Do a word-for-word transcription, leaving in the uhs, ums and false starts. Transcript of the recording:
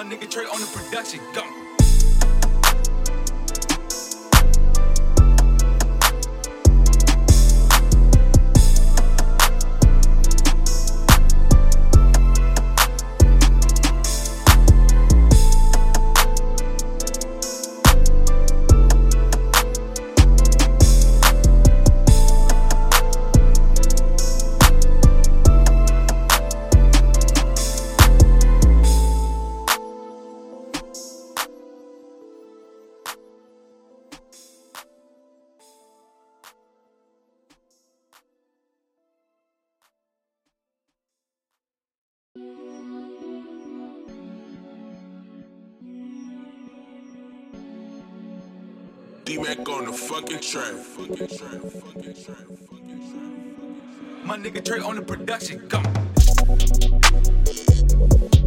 My nigga Trey on the production, go. dmac on the fucking track, fucking track, fucking track, fucking track. My nigga Trey on the production, come.